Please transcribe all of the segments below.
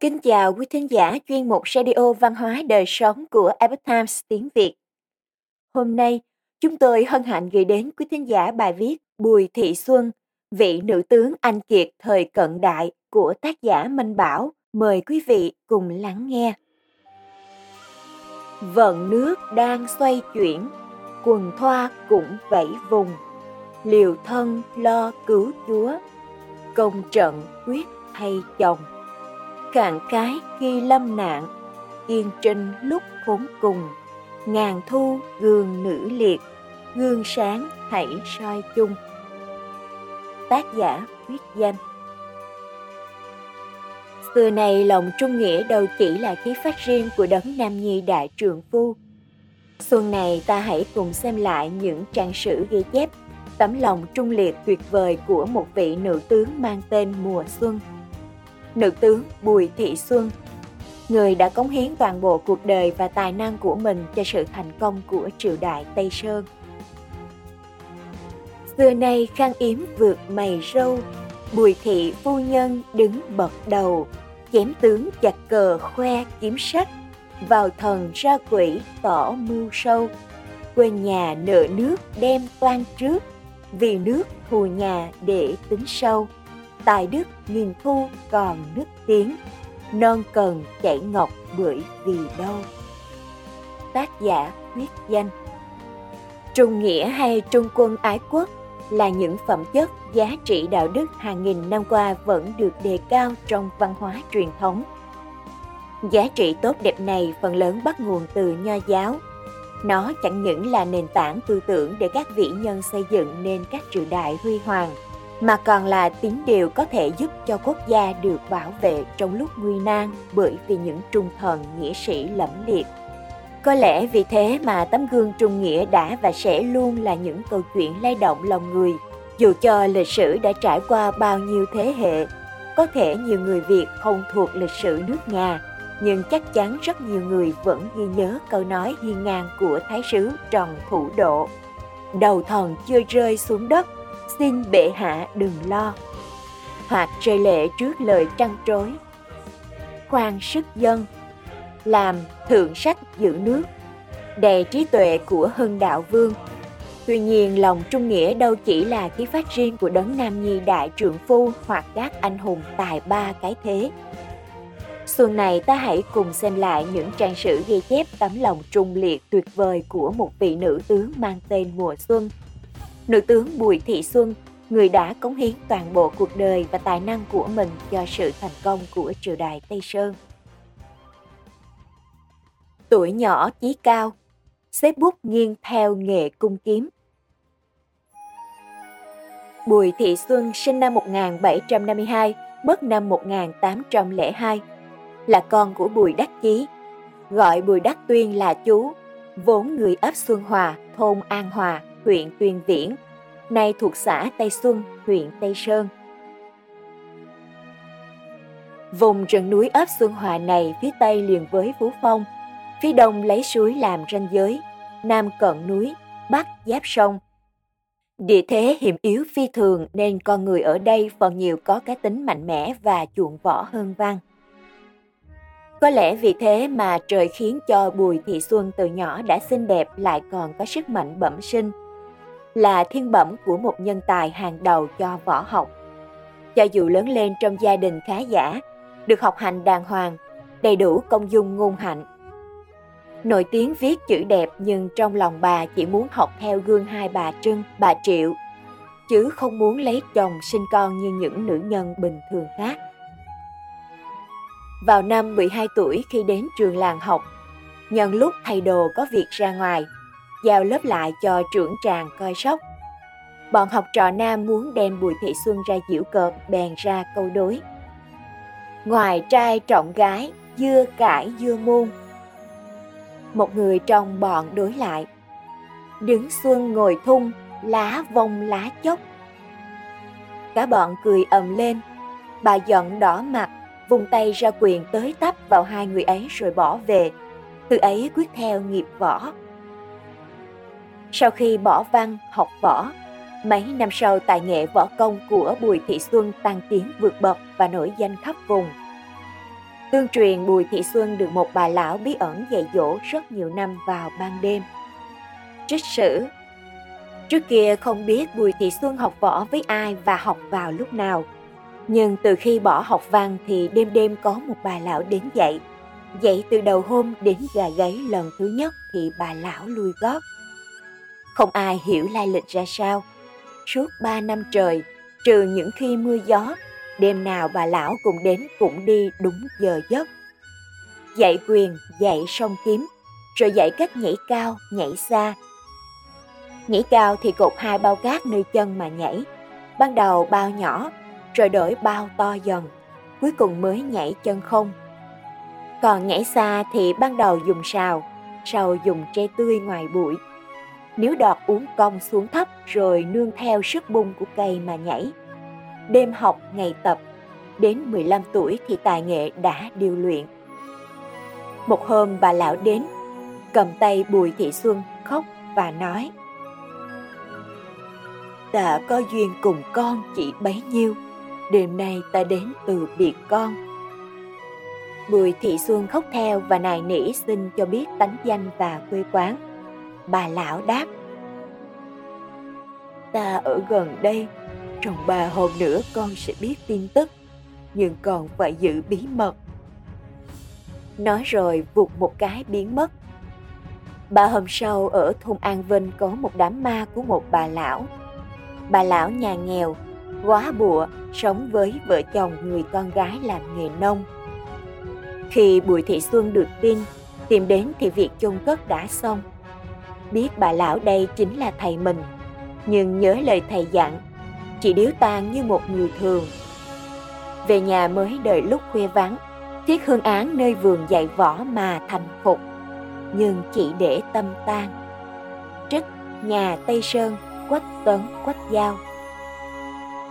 Kính chào quý thính giả chuyên mục radio văn hóa đời sống của Epoch Times tiếng Việt. Hôm nay, chúng tôi hân hạnh gửi đến quý thính giả bài viết Bùi Thị Xuân, vị nữ tướng anh kiệt thời cận đại của tác giả Minh Bảo. Mời quý vị cùng lắng nghe. Vận nước đang xoay chuyển, quần thoa cũng vẫy vùng. Liều thân lo cứu chúa, công trận quyết thay chồng. Cạn cái khi lâm nạn, yên trinh lúc khốn cùng. Ngàn thu gương nữ liệt, gương sáng hãy soi chung. Tác giả viết danh. Xưa này lòng trung nghĩa đâu chỉ là khí phách riêng của đấng nam nhi đại trượng phu. Xuân này ta hãy cùng xem lại những trang sử ghi chép tấm lòng trung liệt tuyệt vời của một vị nữ tướng mang tên Mùa Xuân. Nữ tướng Bùi Thị Xuân, người đã cống hiến toàn bộ cuộc đời và tài năng của mình cho sự thành công của triều đại Tây Sơn. Xưa nay khăn yếm vượt mày râu, Bùi Thị phu nhân đứng bậc đầu, chém tướng chặt cờ khoe kiếm sách, vào thần ra quỷ tỏ mưu sâu. Quên nhà nợ nước đem toan trước, vì nước thù nhà để tính sâu. Tài đức nghìn thu còn nước tiếng, non cần chảy ngọc bưởi vì đâu. Tác giả viết danh. Trung nghĩa hay trung quân ái quốc là những phẩm chất giá trị đạo đức hàng nghìn năm qua vẫn được đề cao trong văn hóa truyền thống. Giá trị tốt đẹp này phần lớn bắt nguồn từ Nho giáo. Nó chẳng những là nền tảng tư tưởng để các vĩ nhân xây dựng nên các triều đại huy hoàng, mà còn là tín điều có thể giúp cho quốc gia được bảo vệ trong lúc nguy nan bởi vì những trung thần nghĩa sĩ lẫm liệt. Có lẽ vì thế mà tấm gương trung nghĩa đã và sẽ luôn là những câu chuyện lay động lòng người, dù cho lịch sử đã trải qua bao nhiêu thế hệ. Có thể nhiều người Việt không thuộc lịch sử nước nhà, nhưng chắc chắn rất nhiều người vẫn ghi nhớ câu nói hiên ngang của Thái sứ Trần Thủ Độ: đầu thần chưa rơi xuống đất, xin bệ hạ đừng lo. Hoặc rơi lệ trước lời trăn trối: khoan sức dân, làm thượng sách giữ nước, đầy trí tuệ của Hưng Đạo Vương. Tuy nhiên, lòng trung nghĩa đâu chỉ là khí phách riêng của đấng nam nhi đại trượng phu hoặc các anh hùng tài ba cái thế. Xuân này ta hãy cùng xem lại những trang sử ghi chép tấm lòng trung liệt tuyệt vời của một vị nữ tướng mang tên Mùa Xuân. Nữ tướng Bùi Thị Xuân, người đã cống hiến toàn bộ cuộc đời và tài năng của mình cho sự thành công của triều đại Tây Sơn. Tuổi nhỏ chí cao, xếp bút nghiêng theo nghề cung kiếm. Bùi Thị Xuân sinh năm 1752, mất năm 1802, là con của Bùi Đắc Chí, gọi Bùi Đắc Tuyên là chú, vốn người ấp Xuân Hòa, thôn An Hòa, huyện Tuyền Viễn, nay thuộc xã Tây Xuân, huyện Tây Sơn. Vùng rừng núi ấp Xuân Hòa này phía Tây liền với Phú Phong, phía Đông lấy suối làm ranh giới, Nam cận núi, Bắc giáp sông. Địa thế hiểm yếu phi thường nên con người ở đây phần nhiều có cá tính mạnh mẽ và chuộng võ hơn văn. Có lẽ vì thế mà trời khiến cho Bùi Thị Xuân từ nhỏ đã xinh đẹp lại còn có sức mạnh bẩm sinh, là thiên bẩm của một nhân tài hàng đầu cho võ học. Cho dù lớn lên trong gia đình khá giả, được học hành đàng hoàng, đầy đủ công dung ngôn hạnh. Nổi tiếng viết chữ đẹp nhưng trong lòng bà chỉ muốn học theo gương hai bà Trưng, bà Triệu, chứ không muốn lấy chồng sinh con như những nữ nhân bình thường khác. Vào năm 12 tuổi khi đến trường làng học, nhân lúc thầy đồ có việc ra ngoài, giao lớp lại cho trưởng tràng coi sóc. Bọn học trò nam muốn đem Bùi Thị Xuân ra giễu cợt bèn ra câu đối: ngoài trai trọng gái, dưa cải dưa muôn. Một người trong bọn đối lại: đứng xuân ngồi thung, lá vông lá chốc. Cả bọn cười ầm lên, bà giận đỏ mặt, vùng tay ra quyền tới tấp vào hai người ấy rồi bỏ về. Từ ấy quyết theo nghiệp võ. Sau khi bỏ văn, học võ, mấy năm sau tài nghệ võ công của Bùi Thị Xuân tăng tiến vượt bậc và nổi danh khắp vùng. Tương truyền Bùi Thị Xuân được một bà lão bí ẩn dạy dỗ rất nhiều năm vào ban đêm. Trích sử. Trước kia không biết Bùi Thị Xuân học võ với ai và học vào lúc nào. Nhưng từ khi bỏ học văn thì đêm đêm có một bà lão đến dạy. Dạy từ đầu hôm đến gà gáy lần thứ nhất thì bà lão lui gót. Không ai hiểu lai lịch ra sao. Suốt 3 năm trời, trừ những khi mưa gió, đêm nào bà lão cũng đến cũng đi đúng giờ giấc. Dạy quyền, dạy song kiếm, rồi dạy cách nhảy cao, nhảy xa. Nhảy cao thì cột 2 bao cát nơi chân mà nhảy. Ban đầu bao nhỏ, rồi đổi bao to dần, cuối cùng mới nhảy chân không. Còn nhảy xa thì ban đầu dùng sào, sau dùng tre tươi ngoài bụi. Nếu đọt uốn cong xuống thấp rồi nương theo sức bung của cây mà nhảy. Đêm học, ngày tập, đến 15 tuổi thì tài nghệ đã điêu luyện. Một hôm bà lão đến, cầm tay Bùi Thị Xuân khóc và nói: "Ta có duyên cùng con chỉ bấy nhiêu, đêm nay ta đến từ biệt con." Bùi Thị Xuân khóc theo và nài nỉ xin cho biết tánh danh và quê quán. Bà lão đáp: "Ta ở gần đây, trong 3 hôm nữa con sẽ biết tin tức, nhưng còn phải giữ bí mật." Nói rồi vụt một cái biến mất. 3 hôm sau ở thôn An Vinh có một đám ma của một bà lão. Bà lão nhà nghèo, góa bụa, sống với vợ chồng người con gái làm nghề nông. Khi Bùi Thị Xuân được tin, tìm đến thì việc chôn cất đã xong. Biết bà lão đây chính là thầy mình, nhưng nhớ lời thầy dặn, chỉ điếu tang như một người thường. Về nhà mới đợi lúc khuya vắng, tiếc hương án nơi vườn dạy võ mà thành phục, nhưng chỉ để tâm tan. Trích nhà Tây Sơn, Quách Tấn, Quách Giao.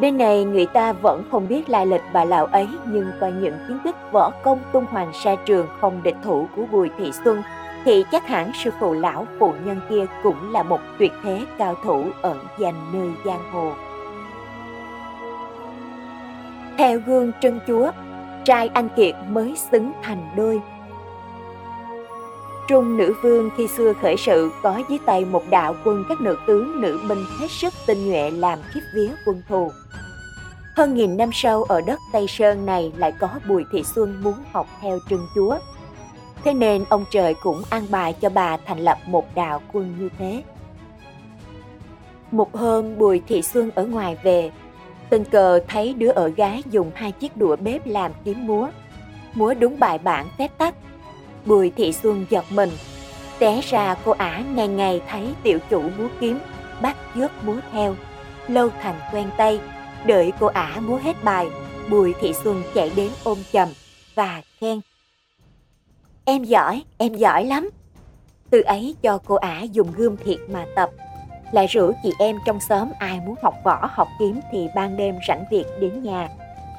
Đến nay người ta vẫn không biết lai lịch bà lão ấy, nhưng qua những kiến thức võ công tung hoành xa trường không địch thủ của Bùi Thị Xuân, thì chắc hẳn sư phụ lão phụ nhân kia cũng là một tuyệt thế cao thủ ẩn danh nơi giang hồ. Theo gương Trân Chúa, trai anh kiệt mới xứng thành đôi. Trung nữ vương khi xưa khởi sự có dưới tay một đạo quân các nữ tướng nữ binh hết sức tinh nhuệ làm khiếp vía quân thù. Hơn 1000 năm sau ở đất Tây Sơn này lại có Bùi Thị Xuân muốn học theo Trân Chúa. Thế nên ông trời cũng an bài cho bà thành lập một đạo quân như thế. Một hôm Bùi Thị Xuân ở ngoài về, tình cờ thấy đứa ở gái dùng 2 chiếc đũa bếp làm kiếm múa. Múa đúng bài bản tép tắt. Bùi Thị Xuân giật mình. Té ra cô ả ngày ngày thấy tiểu chủ múa kiếm, bắt chước múa theo. Lâu thành quen tay, đợi cô ả múa hết bài, Bùi Thị Xuân chạy đến ôm chầm và khen: em giỏi lắm." Từ ấy cho cô ả dùng gươm thiệt mà tập. Lại rủ chị em trong xóm ai muốn học võ học kiếm thì ban đêm rảnh việc đến nhà,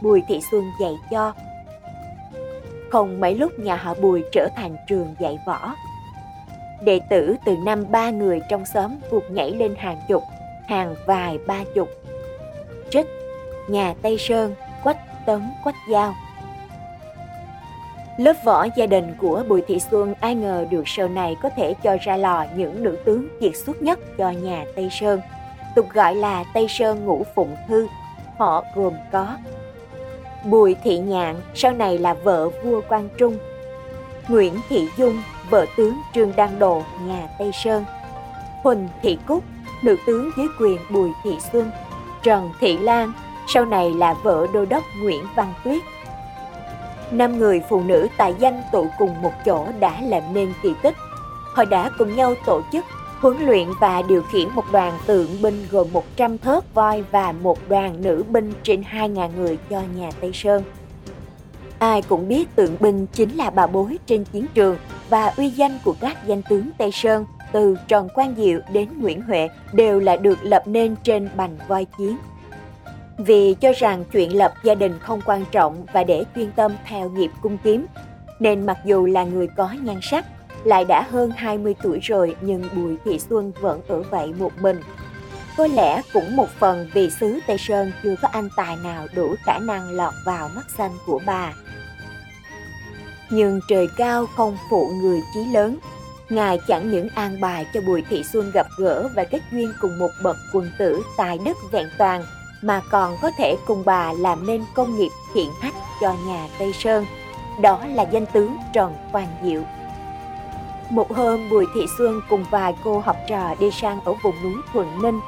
Bùi Thị Xuân dạy cho. Không mấy lúc nhà họ Bùi trở thành trường dạy võ. Đệ tử từ năm 3 người trong xóm vụt nhảy lên hàng chục, hàng vài 30. Trích nhà Tây Sơn, Quách Tấn, Quách Giao. Lớp võ gia đình của Bùi Thị Xuân ai ngờ được sau này có thể cho ra lò những nữ tướng kiệt xuất nhất cho nhà Tây Sơn, tục gọi là Tây Sơn Ngũ Phụng Thư. Họ gồm có Bùi Thị Nhạn, sau này là vợ vua Quang Trung; Nguyễn Thị Dung, vợ tướng Trương Đăng Độ nhà Tây Sơn; Huỳnh Thị Cúc, nữ tướng dưới quyền Bùi Thị Xuân; Trần Thị Lan, sau này là vợ đô đốc Nguyễn Văn Tuyết. 5 người phụ nữ tài danh tụ cùng một chỗ đã làm nên kỳ tích. Họ đã cùng nhau tổ chức, huấn luyện và điều khiển một đoàn tượng binh gồm 100 thớt voi và một đoàn nữ binh trên 2.000 người cho nhà Tây Sơn. Ai cũng biết tượng binh chính là bà bối trên chiến trường và uy danh của các danh tướng Tây Sơn từ Trần Quang Diệu đến Nguyễn Huệ đều là được lập nên trên bành voi chiến. Vì cho rằng chuyện lập gia đình không quan trọng và để chuyên tâm theo nghiệp cung kiếm, nên mặc dù là người có nhan sắc, lại đã hơn 20 tuổi rồi nhưng Bùi Thị Xuân vẫn ở vậy một mình. Có lẽ cũng một phần vì xứ Tây Sơn chưa có anh tài nào đủ khả năng lọt vào mắt xanh của bà. nhưng trời cao không phụ người chí lớn. Ngài chẳng những an bài cho Bùi Thị Xuân gặp gỡ và kết duyên cùng một bậc quân tử tài đức vẹn toàn, mà còn có thể cùng bà làm nên công nghiệp hiển hách cho nhà Tây Sơn. Đó là danh tướng Trần Quang Diệu. Một hôm, Bùi Thị Xuân cùng vài cô học trò đi sang ở vùng núi Thuận Ninh,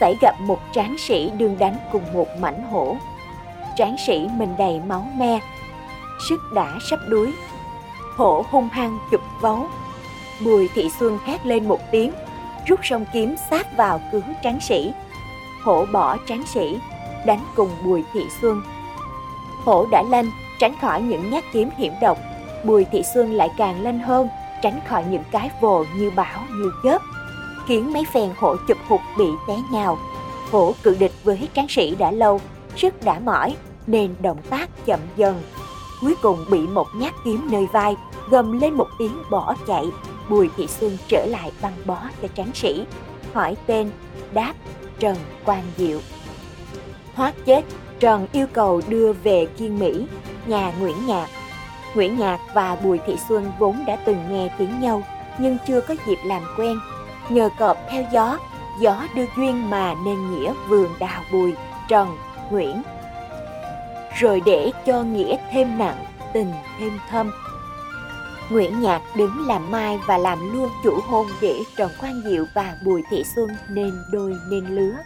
xảy gặp một tráng sĩ đương đánh cùng một mãnh hổ. Tráng sĩ mình đầy máu me, sức đã sắp đuối. Hổ hung hăng chụp vấu. Bùi Thị Xuân hét lên một tiếng, rút song kiếm sát vào cứu tráng sĩ. Hổ bỏ tráng sĩ, đánh cùng Bùi Thị Xuân. Hổ đã lanh, tránh khỏi những nhát kiếm hiểm độc. Bùi Thị Xuân lại càng lanh hơn, tránh khỏi những cái vồ như bão như chớp, khiến mấy phen hổ chụp hụt bị té nhào. Hổ cự địch với tráng sĩ đã lâu, sức đã mỏi nên động tác chậm dần. Cuối cùng bị một nhát kiếm nơi vai, gầm lên một tiếng bỏ chạy. Bùi Thị Xuân trở lại băng bó cho tráng sĩ, hỏi tên, đáp Trần Quang Diệu. Thoát chết, Trần yêu cầu đưa về Kiên Mỹ, nhà Nguyễn Nhạc. Nguyễn Nhạc và Bùi Thị Xuân vốn đã từng nghe tiếng nhau, nhưng chưa có dịp làm quen. Nhờ cọp theo gió đưa duyên mà nên nghĩa vườn đào Bùi, Trần, Nguyễn. Rồi để cho nghĩa thêm nặng, tình thêm thâm. Nguyễn Nhạc đứng làm mai và làm luôn chủ hôn để Trần Quang Diệu và Bùi Thị Xuân nên đôi nên lứa.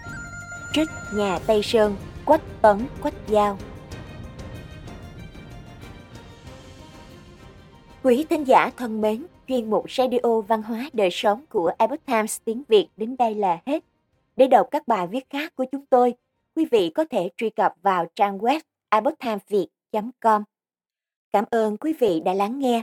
Trích nhà Tây Sơn, Quách Tấn, Quách Giao. Quý thính giả thân mến, chuyên mục Radio Văn hóa Đời Sống của Epoch Times tiếng Việt đến đây là hết. Để đọc các bài viết khác của chúng tôi, quý vị có thể truy cập vào trang web epochtimesviet.com. Cảm ơn quý vị đã lắng nghe,